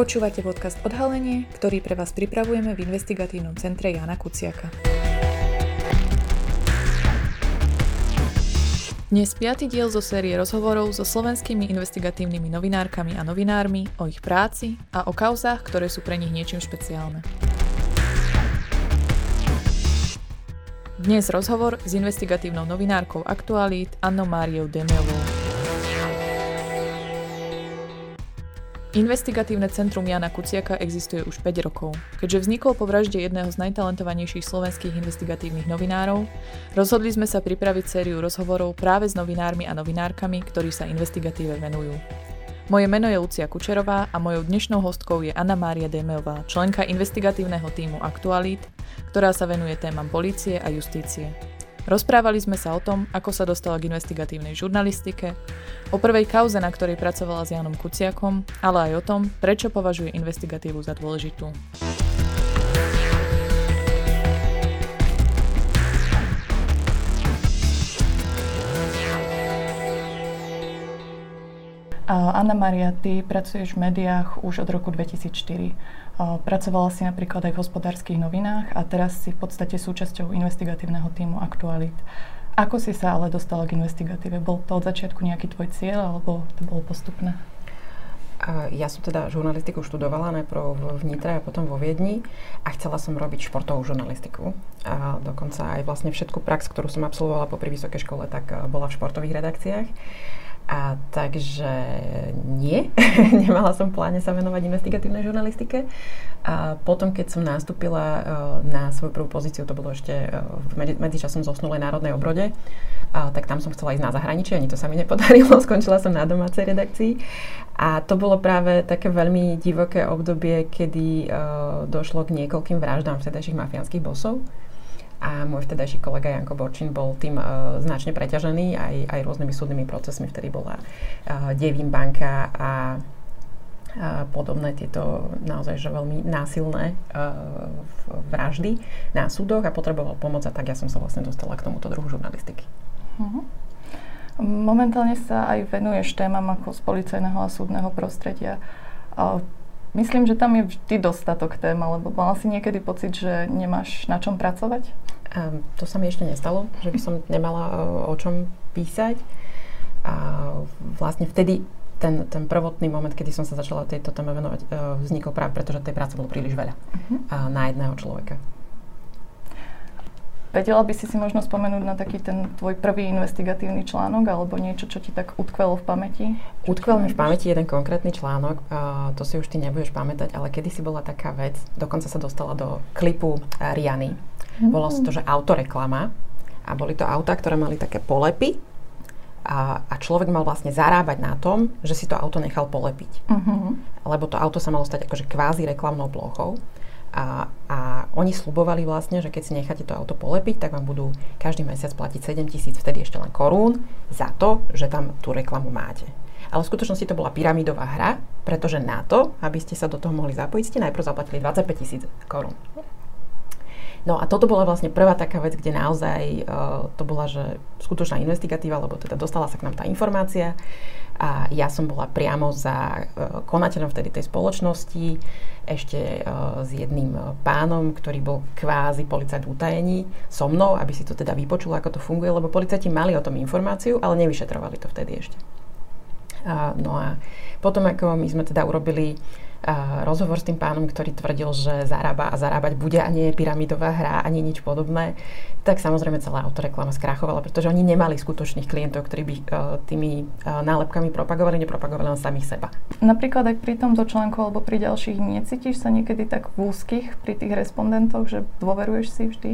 Počúvate podcast Odhalenie, ktorý pre vás pripravujeme v Investigatívnom centre Jána Kuciaka. Dnes 5. diel zo série rozhovorov so slovenskými investigatívnymi novinárkami a novinármi o ich práci a o kauzách, ktoré sú pre nich niečím špeciálne. Dnes rozhovor s investigatívnou novinárkou Aktualít Annamáriou Dömeovou. Investigatívne centrum Jána Kuciaka existuje už 5 rokov. Keďže vznikol po vražde jedného z najtalentovanejších slovenských investigatívnych novinárov, rozhodli sme sa pripraviť sériu rozhovorov práve s novinármi a novinárkami, ktorí sa investigatíve venujú. Moje meno je Lucia Kučerová a mojou dnešnou hostkou je Annamária Dömeová, členka investigatívneho tímu Aktualít, ktorá sa venuje témam polície a justície. Rozprávali sme sa o tom, ako sa dostala k investigatívnej žurnalistike, o prvej kauze, na ktorej pracovala s Jánom Kuciakom, ale aj o tom, prečo považuje investigatívu za dôležitú. Annamária, ty pracuješ v médiách už od roku 2004. Pracovala si napríklad aj v Hospodárskych novinách a teraz si v podstate súčasťou investigatívneho tímu Aktualít. Ako si sa ale dostala k investigatíve? Bol to od začiatku nejaký tvoj cieľ alebo to bolo postupné? Ja som teda žurnalistiku študovala najprv v Nitre a potom vo Viedni a chcela som robiť športovú žurnalistiku. A dokonca aj vlastne všetku prax, ktorú som absolvovala popri vysokej škole, tak bola v športových redakciách. A takže nie, nemala som v pláne sa venovať investigatívnej žurnalistike. A potom, keď som nastúpila na svoju prvú pozíciu, to bolo ešte medzičasom zosnulej Národnej obrode, tak tam som chcela ísť na zahraničie, ani to sa mi nepodarilo, skončila som na domácej redakcii. A to bolo práve také veľmi divoké obdobie, kedy došlo k niekoľkým vraždám vtedajších mafiánskych bosov. A môj vtedajší kolega Janko Borčin bol tým značne preťažený aj rôznymi súdnymi procesmi, vtedy bola Devín banka a podobné tieto naozaj že veľmi násilné vraždy na súdoch a potreboval pomoc a tak ja som sa vlastne dostala k tomuto druhu žurnalistiky. Uh-huh. Momentálne sa aj venuješ témam ako z policajného a súdneho prostredia. Myslím, že tam je vždy dostatok téma, lebo mala si niekedy pocit, že nemáš na čom pracovať? To sa mi ešte nestalo, že by som nemala o čom písať. Vlastne vtedy ten prvotný moment, kedy som sa začala tejto téme venovať, vznikol práve preto, že tej práce bolo príliš veľa na jedného človeka. Vedela by si možno spomenúť na taký ten tvoj prvý investigatívny článok alebo niečo, čo ti tak utkvelo v pamäti? Utkvelo mi v pamäti jeden konkrétny článok, to si už ty nebudeš pamätať, ale kedysi bola taká vec, dokonca sa dostala do klipu Riany. Bolo to, že autoreklama a boli to autá, ktoré mali také polepy a človek mal vlastne zarábať na tom, že si to auto nechal polepiť. Lebo to auto sa malo stať akože kvázi reklamnou plochou. A oni sľubovali vlastne, že keď si necháte to auto polepiť, tak vám budú každý mesiac platiť 7 000, vtedy ešte len korún, za to, že tam tú reklamu máte. Ale v skutočnosti to bola pyramidová hra, pretože na to, aby ste sa do toho mohli zapojiť, ste najprv zaplatili 25 000 korún. No a toto bola vlastne prvá taká vec, kde naozaj to bola, že skutočná investigatíva, lebo teda dostala sa k nám tá informácia a ja som bola priamo za konateľom vtedy tej spoločnosti, ešte s jedným pánom, ktorý bol kvázi policajt v utajení so mnou, aby si to teda vypočul, ako to funguje, lebo policajti mali o tom informáciu, ale nevyšetrovali to vtedy ešte. No a potom, ako my sme teda urobili rozhovor s tým pánom, ktorý tvrdil, že zarába a zarábať bude a nie je pyramidová hra ani nič podobné, tak samozrejme celá autoreklama skrachovala, pretože oni nemali skutočných klientov, ktorí by tými nálepkami nepropagovali len samých seba. Napríklad aj pri tomto článku alebo pri ďalších necítiš sa niekedy tak v úzkých pri tých respondentoch, že dôveruješ si vždy?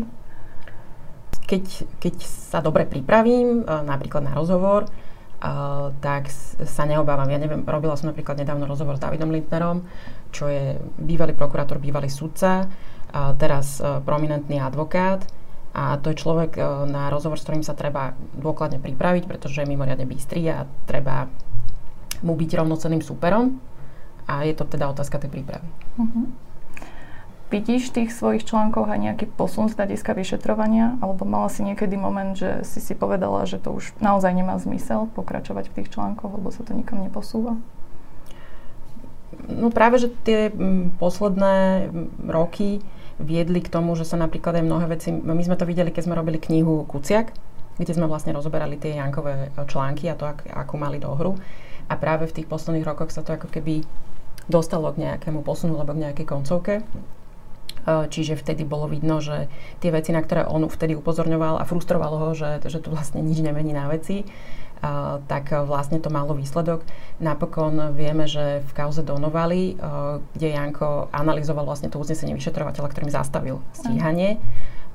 Keď sa dobre pripravím, napríklad na rozhovor, tak sa neobávam. Ja neviem, robila som napríklad nedávno rozhovor s Davidom Lindtnerom, čo je bývalý prokurátor, bývalý sudca, teraz prominentný advokát a to je človek, na rozhovor, s ktorým sa treba dôkladne pripraviť, pretože je mimoriadne bystrý a treba mu byť rovnocenným súperom a je to teda otázka tej prípravy. Uh-huh. Vidíš v tých svojich článkoch aj nejaký posun z hľadiska vyšetrovania? Alebo mala si niekedy moment, že si povedala, že to už naozaj nemá zmysel pokračovať v tých článkoch, lebo sa to nikam neposúva? No práve, že tie posledné roky viedli k tomu, že sa napríklad aj mnohé veci, my sme to videli, keď sme robili knihu Kuciak, kde sme vlastne rozoberali tie Jankové články a to, akú mali dohru. A práve v tých posledných rokoch sa to ako keby dostalo k nejakému posunu alebo k nejakej koncovke. Čiže vtedy bolo vidno, že tie veci, na ktoré on vtedy upozorňoval a frustrovalo ho, že tu vlastne nič nemení na veci, tak vlastne to malo výsledok. Napokon vieme, že v kauze Donovali, kde Janko analyzoval vlastne to uznesenie vyšetrovateľa, ktorým zastavil stíhanie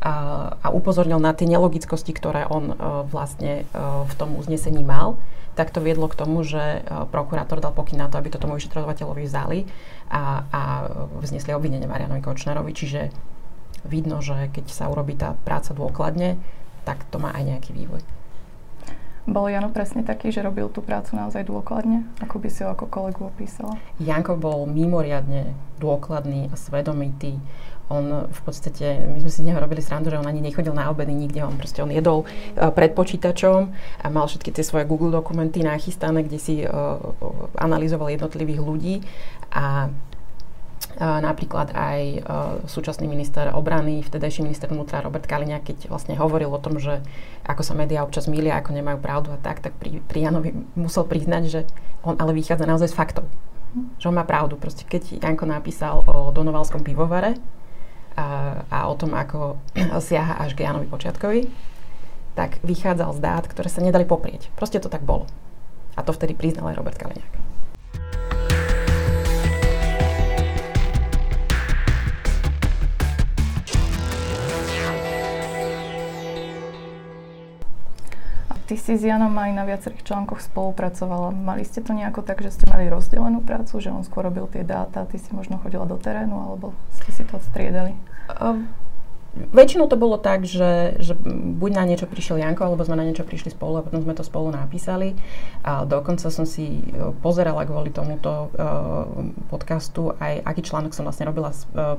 a upozornil na tie nelogickosti, ktoré on vlastne v tom uznesení mal, tak to viedlo k tomu, že prokurátor dal pokyn na to, aby to tomu vyšetrovateľovi vzali a vznesli obvinenie Mariánovi Kočnerovi. Čiže vidno, že keď sa urobí tá práca dôkladne, tak to má aj nejaký vývoj. Bol Jano presne taký, že robil tú prácu naozaj dôkladne? Ako by si ho ako kolegu opísala? Janko bol mimoriadne dôkladný a svedomitý. On v podstate, my sme si z neho robili srandu, že on ani nechodil na obedy nikde, on jedol pred počítačom a mal všetky tie svoje Google dokumenty nachystané, kde si analyzoval jednotlivých ľudí a napríklad aj súčasný minister obrany, vtedajší minister vnútra Robert Kaliňák, keď vlastne hovoril o tom, že ako sa médiá občas mýlia, ako nemajú pravdu a tak pri Janovi musel priznať, že on ale vychádza naozaj z faktov. Že on má pravdu. Proste keď Janko napísal o Donovalskom pivovare a o tom, ako siaha až k Jánovi Počiatkovi, tak vychádzal z dát, ktoré sa nedali poprieť. Proste to tak bolo. A to vtedy priznal aj Robert Kaliňák. Ty si s Janom aj na viacerých článkoch spolupracovala. Mali ste to nejako tak, že ste mali rozdelenú prácu, že on skôr robil tie dáta, ty si možno chodila do terénu, alebo ste si to striedali? Väčšinou to bolo tak, že buď na niečo prišiel Janko, alebo sme na niečo prišli spolu a potom sme to spolu napísali. A dokonca som si pozerala kvôli tomuto podcastu aj aký článok som vlastne robila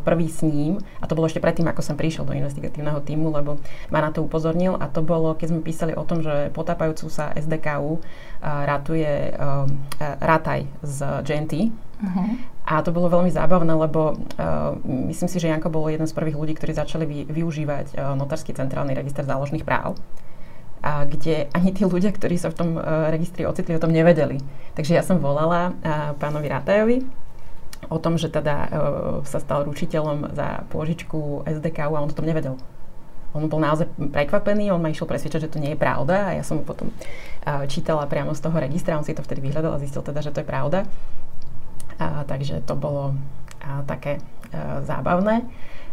prvý s ním. A to bolo ešte predtým, ako som prišiel do investigatívneho tímu, lebo ma na to upozornil. A to bolo, keď sme písali o tom, že potápajúcu sa SDKÚ ratuje Ráthaj z J&T. Uh-huh. A to bolo veľmi zábavné, lebo myslím si, že Janko bol jeden z prvých ľudí, ktorí začali využívať notársky centrálny register záložných práv, kde ani tí ľudia, ktorí sa v tom registri ocitli, o tom nevedeli. Takže ja som volala pánovi Ráthajovi o tom, že teda sa stal ručiteľom za pôžičku SDKU a on o tom nevedel. On bol naozaj prekvapený, on ma išiel presvedčať, že to nie je pravda a ja som mu potom čítala priamo z toho registra, on si to vtedy vyhľadal a zistil teda, že to je pravda. Takže to bolo také zábavné.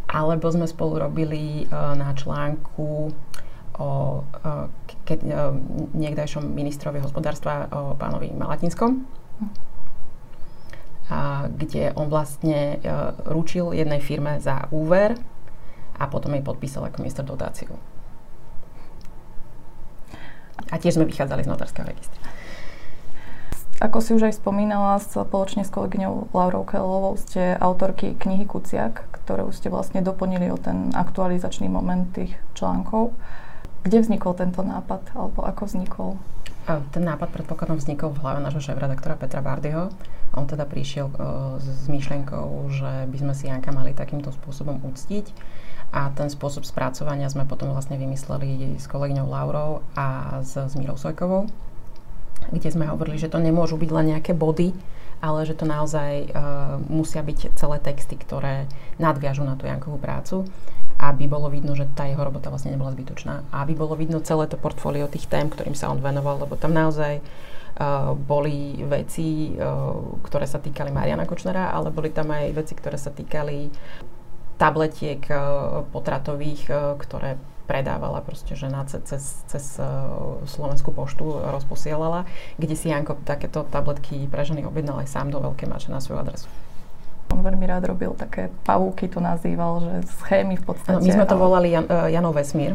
Alebo sme spolu robili na článku o niekdajšom ministrovi hospodárstva, o pánovi Malatinskom, kde on vlastne ručil jednej firme za úver a potom jej podpísal ako minister dotáciu. A tiež sme vychádzali z notárskeho registra. Ako si už aj spomínala, spoločne s kolegyňou Laurou Kelovou ste autorky knihy Kuciak, ktorú ste vlastne doplnili o ten aktualizačný moment tých článkov. Kde vznikol tento nápad, alebo ako vznikol? Ten nápad predpokladom vznikol v hlave nášho šéfredaktora Petra Bardyho. On teda prišiel s myšlienkou, že by sme si Janka mali takýmto spôsobom uctiť. A ten spôsob spracovania sme potom vlastne vymysleli s kolegyňou Laurou a s Mírou Sojkovou, kde sme hovorili, že to nemôžu byť len nejaké body, ale že to naozaj musia byť celé texty, ktoré nadviažú na tú Jankovú prácu, aby bolo vidno, že tá jeho robota vlastne nebola zbytočná. Aby bolo vidno celé to portfólio tých tém, ktorým sa on venoval, lebo tam naozaj boli veci, ktoré sa týkali Mariána Kočnera, ale boli tam aj veci, ktoré sa týkali tabletiek potratových, ktoré predávala proste žena cez Slovenskú poštu, rozposielala, kde si Janko takéto tabletky pre ženy objednal aj sám do Veľkej mače na svoju adresu. On veľmi rád robil také pavúky, to nazýval, že schémy v podstate. No, my sme to volali Janov vesmír.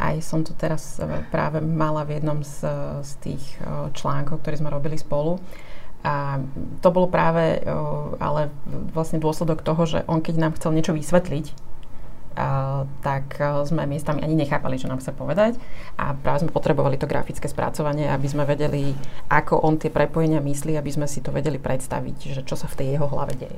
Aj som tu teraz práve mala v jednom z tých článkov, ktoré sme robili spolu. A to bolo práve ale vlastne dôsledok toho, že on keď nám chcel niečo vysvetliť, tak sme miestami ani nechápali, čo nám chce povedať, a práve sme potrebovali to grafické spracovanie, aby sme vedeli, ako on tie prepojenia myslí, aby sme si to vedeli predstaviť, že čo sa v tej jeho hlave deje.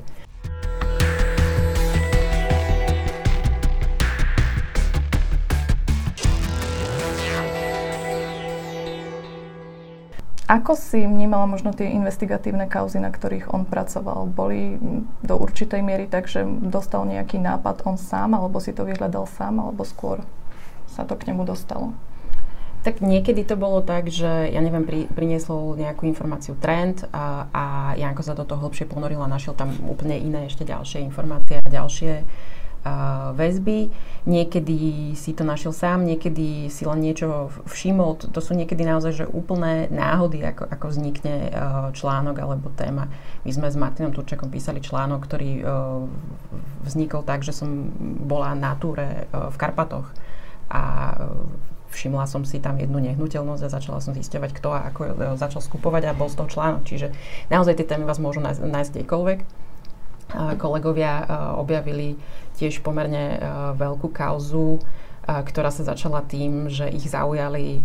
Ako si vnímala možno tie investigatívne kauzy, na ktorých on pracoval? Boli do určitej miery tak, že dostal nejaký nápad on sám, alebo si to vyhľadal sám, alebo skôr sa to k nemu dostalo? Tak niekedy to bolo tak, že priniesol nejakú informáciu trend a Janko sa do toho hlbšie ponoril a našiel tam úplne iné ešte ďalšie informácie a ďalšie väzby. Niekedy si to našiel sám, niekedy si len niečo všimol. To sú niekedy naozaj že úplné náhody, ako vznikne článok alebo téma. My sme s Martinom Turčakom písali článok, ktorý vznikol tak, že som bola na túre v Karpatoch a všimla som si tam jednu nehnuteľnosť a začala som zisťovať, kto a ako začal skupovať, a bol z toho článok. Čiže naozaj tie témy vás môžu nájsť kdekoľvek. Kolegovia objavili tiež pomerne veľkú kauzu, ktorá sa začala tým, že ich zaujali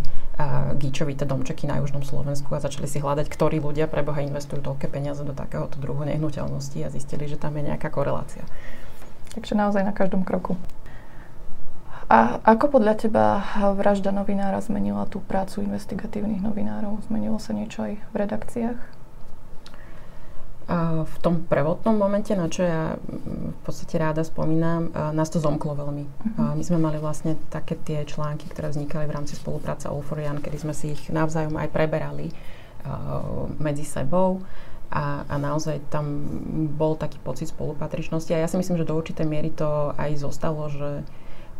gíčovité domčeky na južnom Slovensku a začali si hľadať, ktorí ľudia pre Boha investujú toľké peniaze do takéhoto druhu nehnuteľnosti, a zistili, že tam je nejaká korelácia. Takže naozaj na každom kroku. A ako podľa teba vražda novinára zmenila tú prácu investigatívnych novinárov? Zmenilo sa niečo aj v redakciách? V tom prvotnom momente, na čo ja v podstate ráda spomínam, nás to zomklo veľmi. My sme mali vlastne také tie články, ktoré vznikali v rámci spolupráce All for Jan, kedy sme si ich navzájom aj preberali medzi sebou, a naozaj tam bol taký pocit spolupatričnosti, a ja si myslím, že do určitej miery to aj zostalo, že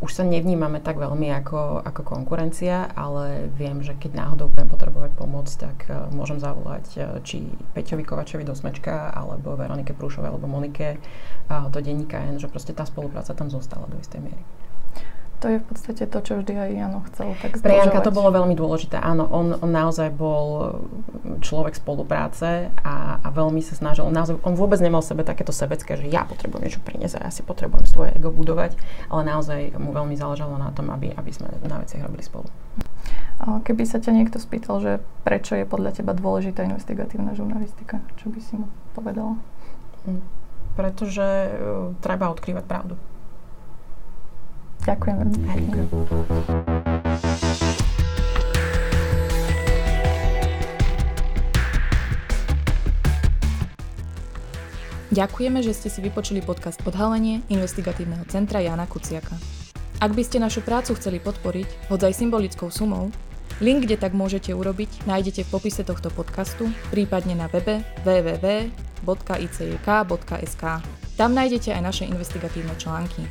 už sa nevnímame tak veľmi ako konkurencia, ale viem, že keď náhodou budem potrebovať pomoc, tak môžem zavolať či Peťovi Kovačovi do Smečka, alebo Veronike Prúšovej, alebo Monike do Denníka N, že proste tá spolupráca tam zostala do istej miery. To je v podstate to, čo vždy aj Jano chcel tak združovať. Pre Janka to bolo veľmi dôležité, áno. On naozaj bol človek spolupráce a veľmi sa snažil. On vôbec nemal v sebe takéto sebecké, že ja potrebujem niečo priniesť a ja si potrebujem svoje ego budovať, ale naozaj mu veľmi záležalo na tom, aby sme na veciach robili spolu. A keby sa ťa niekto spýtal, že prečo je podľa teba dôležitá investigatívna žurnalistika, čo by si mu povedala? Pretože treba odkrývať pravdu. Ďakujem veľmi pekne. Ďakujeme, že ste si vypočuli podcast Podhalenie Investigatívneho centra Jána Kuciaka. Ak by ste našu prácu chceli podporiť, hoď aj symbolickou sumou, link, kde tak môžete urobiť, nájdete v popise tohto podcastu, prípadne na webe www.icjk.sk. Tam nájdete aj naše investigatívne články.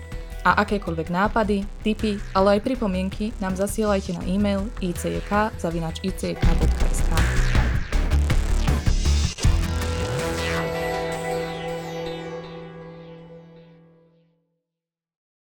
A akékoľvek nápady, tipy, ale aj pripomienky nám zasielajte na e-mail icjk@icjk.sk.